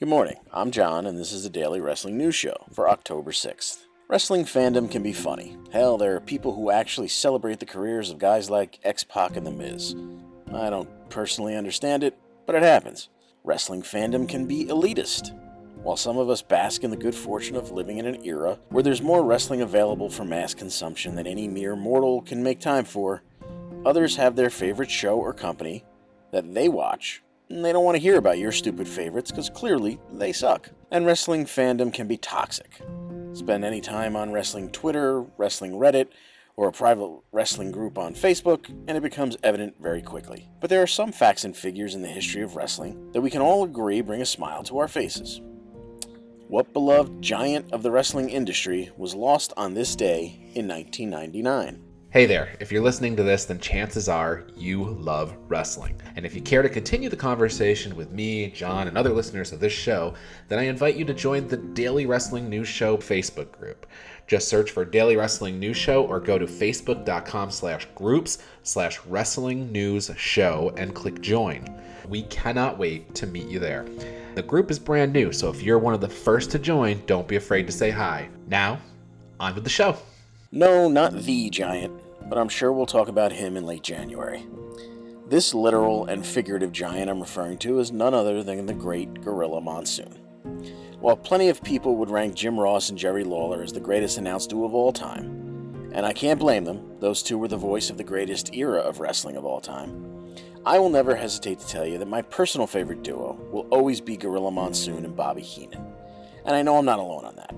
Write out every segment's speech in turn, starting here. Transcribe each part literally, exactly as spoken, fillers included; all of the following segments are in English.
Good morning, I'm John, and this is the Daily Wrestling News Show for October sixth. Wrestling fandom can be funny. Hell, there are people who actually celebrate the careers of guys like X-Pac and The Miz. I don't personally understand it, but it happens. Wrestling fandom can be elitist. While some of us bask in the good fortune of living in an era where there's more wrestling available for mass consumption than any mere mortal can make time for, others have their favorite show or company that they watch, and they don't want to hear about your stupid favorites because clearly they suck. And wrestling fandom can be toxic. Spend any time on wrestling Twitter, wrestling Reddit, or a private wrestling group on Facebook, and it becomes evident very quickly. But there are some facts and figures in the history of wrestling that we can all agree bring a smile to our faces. What beloved giant of the wrestling industry was lost on this day in nineteen ninety-nine? Hey there, if you're listening to this, then chances are you love wrestling. And if you care to continue the conversation with me, John, and other listeners of this show, then I invite you to join the Daily Wrestling News Show Facebook group. Just search for Daily Wrestling News Show or go to facebook.com slash groups slash wrestling news show and click join. We cannot wait to meet you there. The group is brand new, so if you're one of the first to join, don't be afraid to say hi. Now, on with the show. No, not the giant, but I'm sure we'll talk about him in late January. This literal and figurative giant I'm referring to is none other than the great Gorilla Monsoon. While plenty of people would rank Jim Ross and Jerry Lawler as the greatest announced duo of all time, and I can't blame them, those two were the voice of the greatest era of wrestling of all time, I will never hesitate to tell you that my personal favorite duo will always be Gorilla Monsoon and Bobby Heenan, and I know I'm not alone on that.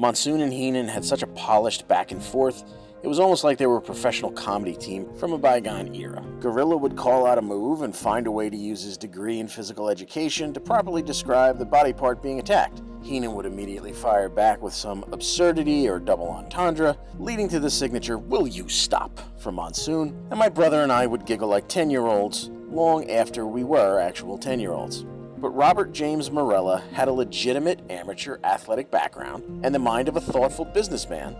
Monsoon and Heenan had such a polished back and forth, it was almost like they were a professional comedy team from a bygone era. Gorilla would call out a move and find a way to use his degree in physical education to properly describe the body part being attacked. Heenan would immediately fire back with some absurdity or double entendre, leading to the signature, "Will you stop?" from Monsoon, and my brother and I would giggle like ten-year-olds long after we were actual ten-year-olds. But Robert James Morella had a legitimate amateur athletic background and the mind of a thoughtful businessman,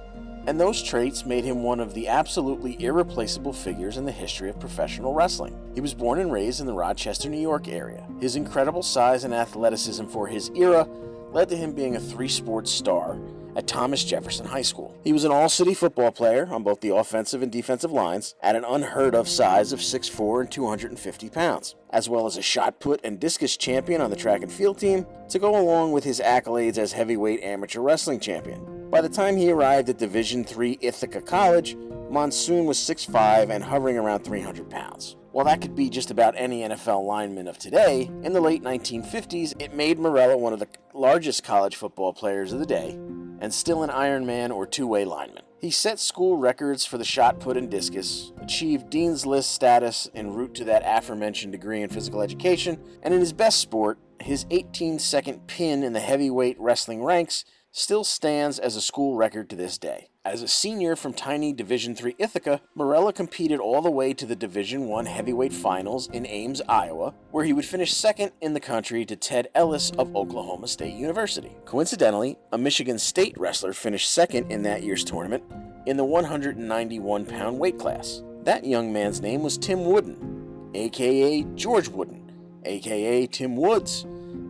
and those traits made him one of the absolutely irreplaceable figures in the history of professional wrestling. He was born and raised in the Rochester, New York area. His incredible size and athleticism for his era led to him being a three-sport star at Thomas Jefferson High School. He was an all-city football player on both the offensive and defensive lines at an unheard-of size of six foot four and two hundred fifty pounds, as well as a shot put and discus champion on the track and field team, to go along with his accolades as heavyweight amateur wrestling champion. By the time he arrived at Division three Ithaca College, Monsoon was six foot five and hovering around three hundred pounds. While that could be just about any N F L lineman of today, in the late nineteen fifties, it made Morella one of the largest college football players of the day, and still an Ironman or two-way lineman. He set school records for the shot put and discus, achieved Dean's List status en route to that aforementioned degree in physical education, and in his best sport, his eighteen-second pin in the heavyweight wrestling ranks still stands as a school record to this day. As a senior from tiny Division three Ithaca, Morella competed all the way to the Division I heavyweight finals in Ames, Iowa, where he would finish second in the country to Ted Ellis of Oklahoma State University. Coincidentally, a Michigan State wrestler finished second in that year's tournament in the one hundred ninety-one pound weight class. That young man's name was Tim Wooden, aka George Wooden, aka Tim Woods,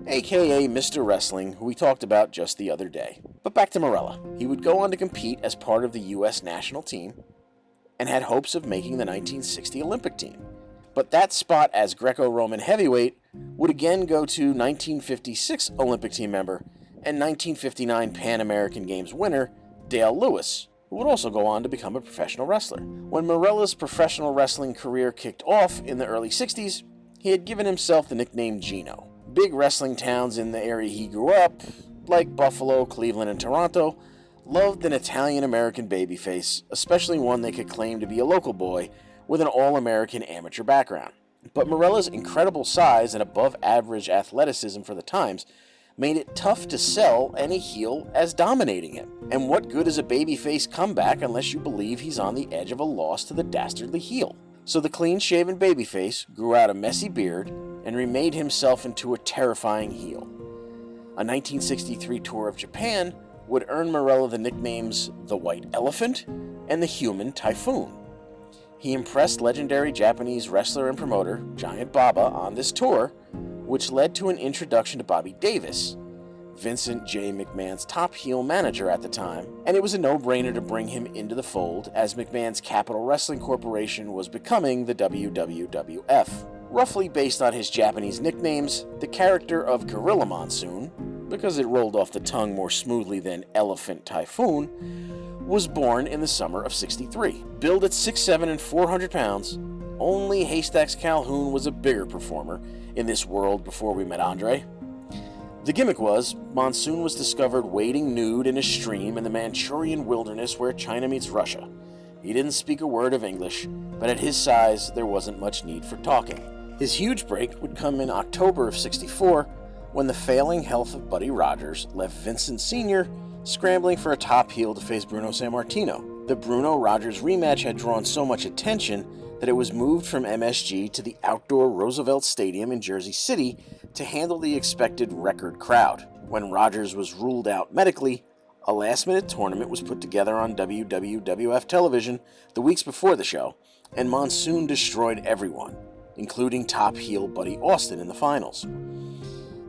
aka Mister Wrestling, who we talked about just the other day. But back to Morella. He would go on to compete as part of the U S national team and had hopes of making the nineteen sixty Olympic team. But that spot as Greco-Roman heavyweight would again go to nineteen fifty-six Olympic team member and nineteen fifty-nine Pan American Games winner Dale Lewis, who would also go on to become a professional wrestler. When Morella's professional wrestling career kicked off in the early sixties, he had given himself the nickname Gino. Big wrestling towns in the area he grew up, like Buffalo, Cleveland, and Toronto, loved an Italian-American babyface, especially one they could claim to be a local boy with an all-American amateur background. But Morella's incredible size and above-average athleticism for the times made it tough to sell any heel as dominating him. And what good is a babyface comeback unless you believe he's on the edge of a loss to the dastardly heel? So the clean-shaven babyface grew out a messy beard and remade himself into a terrifying heel. A nineteen sixty-three tour of Japan would earn Morella the nicknames the White Elephant and the Human Typhoon. He impressed legendary Japanese wrestler and promoter Giant Baba on this tour, which led to an introduction to Bobby Davis, Vincent J. McMahon's top heel manager at the time, and it was a no-brainer to bring him into the fold as McMahon's Capitol Wrestling Corporation was becoming the W W F. Roughly based on his Japanese nicknames, the character of Gorilla Monsoon, because it rolled off the tongue more smoothly than Elephant Typhoon, was born in the summer of sixty-three. Billed at six foot seven and four hundred pounds, only Haystacks Calhoun was a bigger performer in this world before we met Andre. The gimmick was, Monsoon was discovered wading nude in a stream in the Manchurian wilderness where China meets Russia. He didn't speak a word of English, but at his size, there wasn't much need for talking. His huge break would come in October of sixty-four, when the failing health of Buddy Rogers left Vincent Senior scrambling for a top heel to face Bruno Sammartino. The Bruno-Rogers rematch had drawn so much attention that it was moved from M S G to the outdoor Roosevelt Stadium in Jersey City to handle the expected record crowd. When Rogers was ruled out medically, a last-minute tournament was put together on W W F television the weeks before the show, and Monsoon destroyed everyone, including top heel Buddy Austin in the finals.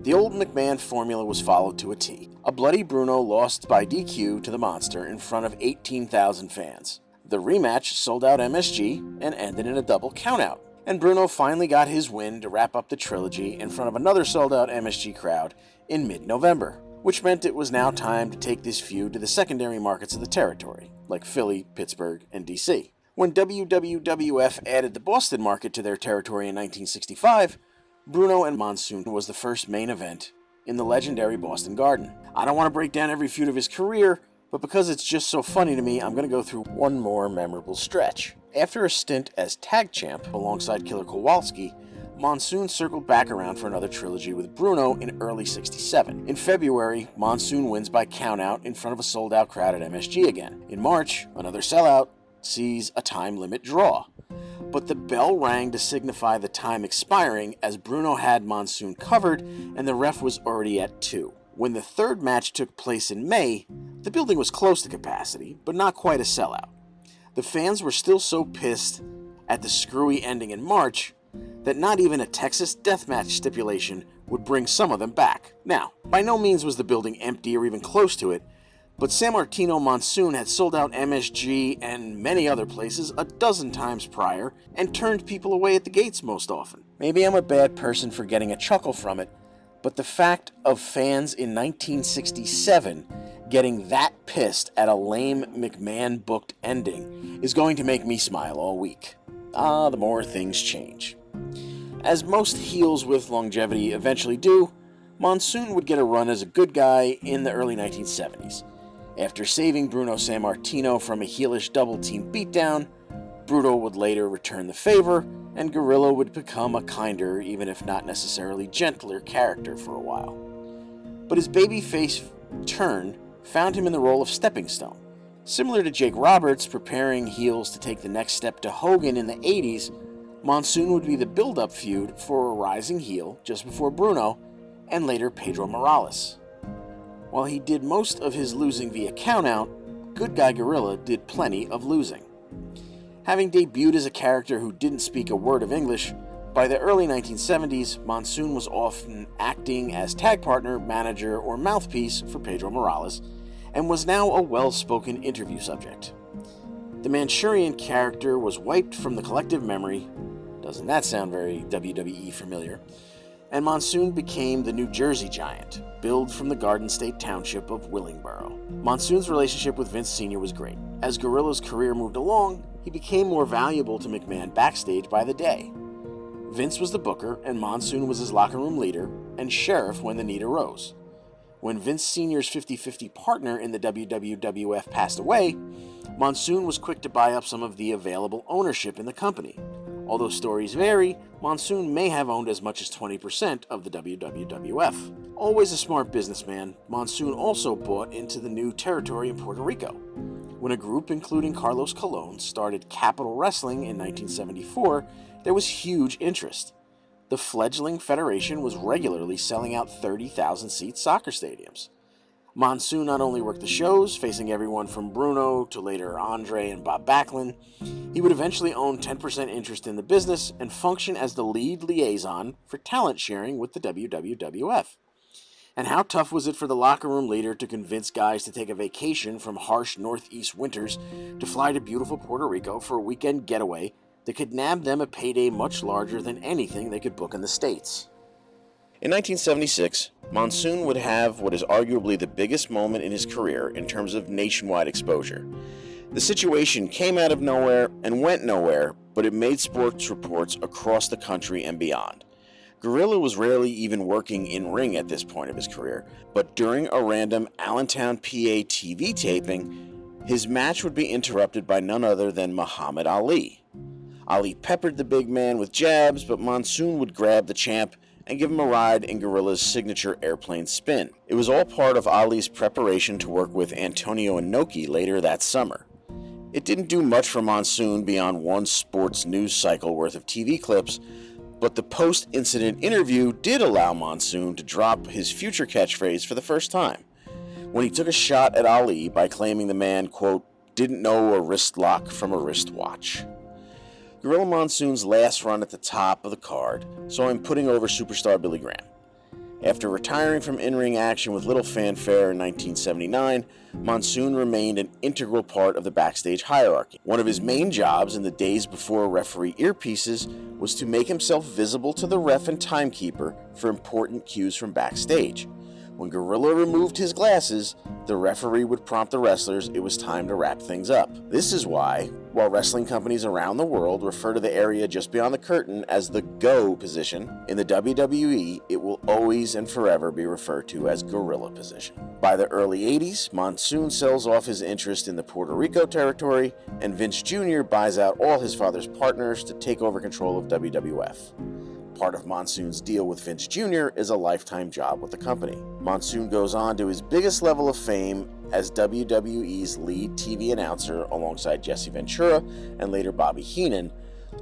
The old McMahon formula was followed to a T. A bloody Bruno lost by D Q to the Monster in front of eighteen thousand fans. The rematch sold out M S G and ended in a double countout, and Bruno finally got his win to wrap up the trilogy in front of another sold-out M S G crowd in mid-November, which meant it was now time to take this feud to the secondary markets of the territory, like Philly, Pittsburgh, and D C. When W W F added the Boston market to their territory in nineteen sixty-five, Bruno and Monsoon was the first main event in the legendary Boston Garden. I don't want to break down every feud of his career, but because it's just so funny to me, I'm going to go through one more memorable stretch. After a stint as tag champ alongside Killer Kowalski, Monsoon circled back around for another trilogy with Bruno in early sixty-seven. In February, Monsoon wins by countout in front of a sold-out crowd at M S G again. In March, another sellout sees a time limit draw, but the bell rang to signify the time expiring as Bruno had Monsoon covered and the ref was already at two. When the third match took place in May, the building was close to capacity, but not quite a sellout. The fans were still so pissed at the screwy ending in March that not even a Texas deathmatch stipulation would bring some of them back. Now, by no means was the building empty or even close to it, but Sammartino Monsoon had sold out M S G and many other places a dozen times prior and turned people away at the gates most often. Maybe I'm a bad person for getting a chuckle from it, but the fact of fans in nineteen sixty-seven getting that pissed at a lame McMahon-booked ending is going to make me smile all week. Ah, the more things change. As most heels with longevity eventually do, Monsoon would get a run as a good guy in the early nineteen seventies. After saving Bruno Sammartino from a heelish double-team beatdown, Bruno would later return the favor, and Gorilla would become a kinder, even if not necessarily gentler, character for a while. But his babyface turn found him in the role of stepping stone. Similar to Jake Roberts preparing heels to take the next step to Hogan in the eighties, Monsoon would be the build-up feud for a rising heel just before Bruno, and later Pedro Morales. While he did most of his losing via countout, Good Guy Gorilla did plenty of losing. Having debuted as a character who didn't speak a word of English, by the early nineteen seventies, Monsoon was often acting as tag partner, manager, or mouthpiece for Pedro Morales, and was now a well-spoken interview subject. The Manchurian character was wiped from the collective memory, doesn't that sound very W W E familiar, and Monsoon became the New Jersey Giant, billed from the Garden State Township of Willingboro. Monsoon's relationship with Vince Senior was great. As Gorilla's career moved along, he became more valuable to McMahon backstage by the day. Vince was the booker, and Monsoon was his locker room leader and sheriff when the need arose. When Vince Senior's fifty-fifty partner in the W W F passed away, Monsoon was quick to buy up some of the available ownership in the company. Although stories vary, Monsoon may have owned as much as twenty percent of the W W F. Always a smart businessman, Monsoon also bought into the new territory in Puerto Rico. When a group including Carlos Colon started Capitol Wrestling in nineteen seventy-four, there was huge interest. The fledgling federation was regularly selling out thirty thousand seat soccer stadiums. Monsoon not only worked the shows, facing everyone from Bruno to later Andre and Bob Backlund, he would eventually own ten percent interest in the business and function as the lead liaison for talent sharing with the W W F. And how tough was it for the locker room leader to convince guys to take a vacation from harsh northeast winters to fly to beautiful Puerto Rico for a weekend getaway that could nab them a payday much larger than anything they could book in the States? In nineteen seventy-six, Monsoon would have what is arguably the biggest moment in his career in terms of nationwide exposure. The situation came out of nowhere and went nowhere, but it made sports reports across the country and beyond. Gorilla was rarely even working in ring at this point of his career, but during a random Allentown, P A T V taping, his match would be interrupted by none other than Muhammad Ali. Ali peppered the big man with jabs, but Monsoon would grab the champ and give him a ride in Gorilla's signature airplane spin. It was all part of Ali's preparation to work with Antonio Inoki later that summer. It didn't do much for Monsoon beyond one sports news cycle worth of T V clips, but the post-incident interview did allow Monsoon to drop his future catchphrase for the first time, when he took a shot at Ali by claiming the man, quote, didn't know a wrist lock from a wristwatch. Gorilla Monsoon's last run at the top of the card saw him putting over superstar Billy Graham. After retiring from in-ring action with little fanfare in nineteen seventy-nine, Monsoon remained an integral part of the backstage hierarchy. One of his main jobs in the days before referee earpieces was to make himself visible to the ref and timekeeper for important cues from backstage. When Gorilla removed his glasses, the referee would prompt the wrestlers it was time to wrap things up. This is why, while wrestling companies around the world refer to the area just beyond the curtain as the go position, in the W W E, it will always and forever be referred to as Gorilla position. By the early eighties, Monsoon sells off his interest in the Puerto Rico territory, and Vince Junior buys out all his father's partners to take over control of W W F. Part of Monsoon's deal with Vince Junior is a lifetime job with the company. Monsoon goes on to his biggest level of fame as W W E's lead T V announcer alongside Jesse Ventura and later Bobby Heenan,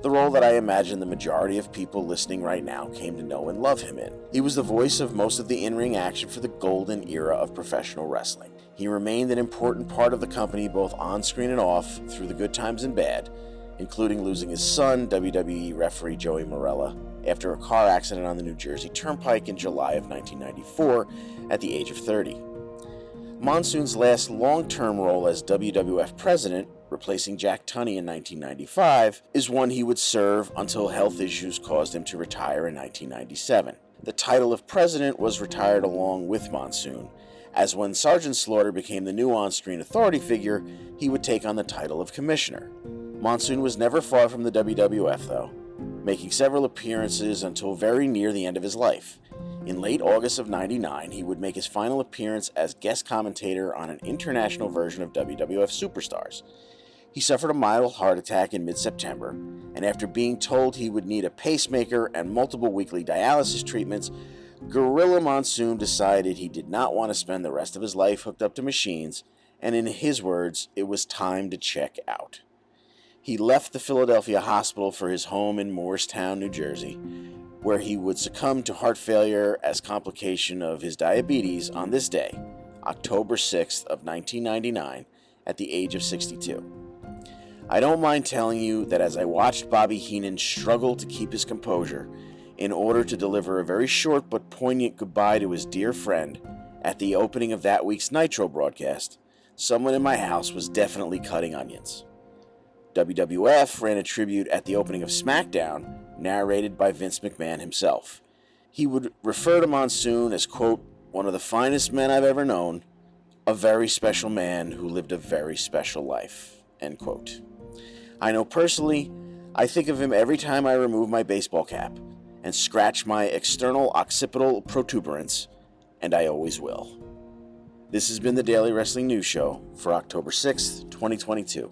the role that I imagine the majority of people listening right now came to know and love him in. He was the voice of most of the in-ring action for the golden era of professional wrestling. He remained an important part of the company both on-screen and off through the good times and bad, including losing his son, W W E referee Joey Morella, after a car accident on the New Jersey Turnpike in July of nineteen ninety-four at the age of thirty. Monsoon's last long-term role as W W F president, replacing Jack Tunney in nineteen ninety-five, is one he would serve until health issues caused him to retire in nineteen ninety-seven. The title of president was retired along with Monsoon, as when Sergeant Slaughter became the new on-screen authority figure, he would take on the title of commissioner. Monsoon was never far from the W W F, though, making several appearances until very near the end of his life. In late August of ninety-nine, he would make his final appearance as guest commentator on an international version of W W F Superstars. He suffered a mild heart attack in mid-September, and after being told he would need a pacemaker and multiple weekly dialysis treatments, Gorilla Monsoon decided he did not want to spend the rest of his life hooked up to machines, and in his words, it was time to check out. He left the Philadelphia hospital for his home in Morristown, New Jersey, where he would succumb to heart failure as a complication of his diabetes on this day, October sixth of nineteen ninety-nine, at the age of sixty-two. I don't mind telling you that as I watched Bobby Heenan struggle to keep his composure in order to deliver a very short but poignant goodbye to his dear friend at the opening of that week's Nitro broadcast, someone in my house was definitely cutting onions. W W F ran a tribute at the opening of SmackDown, narrated by Vince McMahon himself. He would refer to Monsoon as, quote, one of the finest men I've ever known, a very special man who lived a very special life, end quote. I know personally, I think of him every time I remove my baseball cap and scratch my external occipital protuberance, and I always will. This has been the Daily Wrestling News Show for October sixth, twenty twenty-two.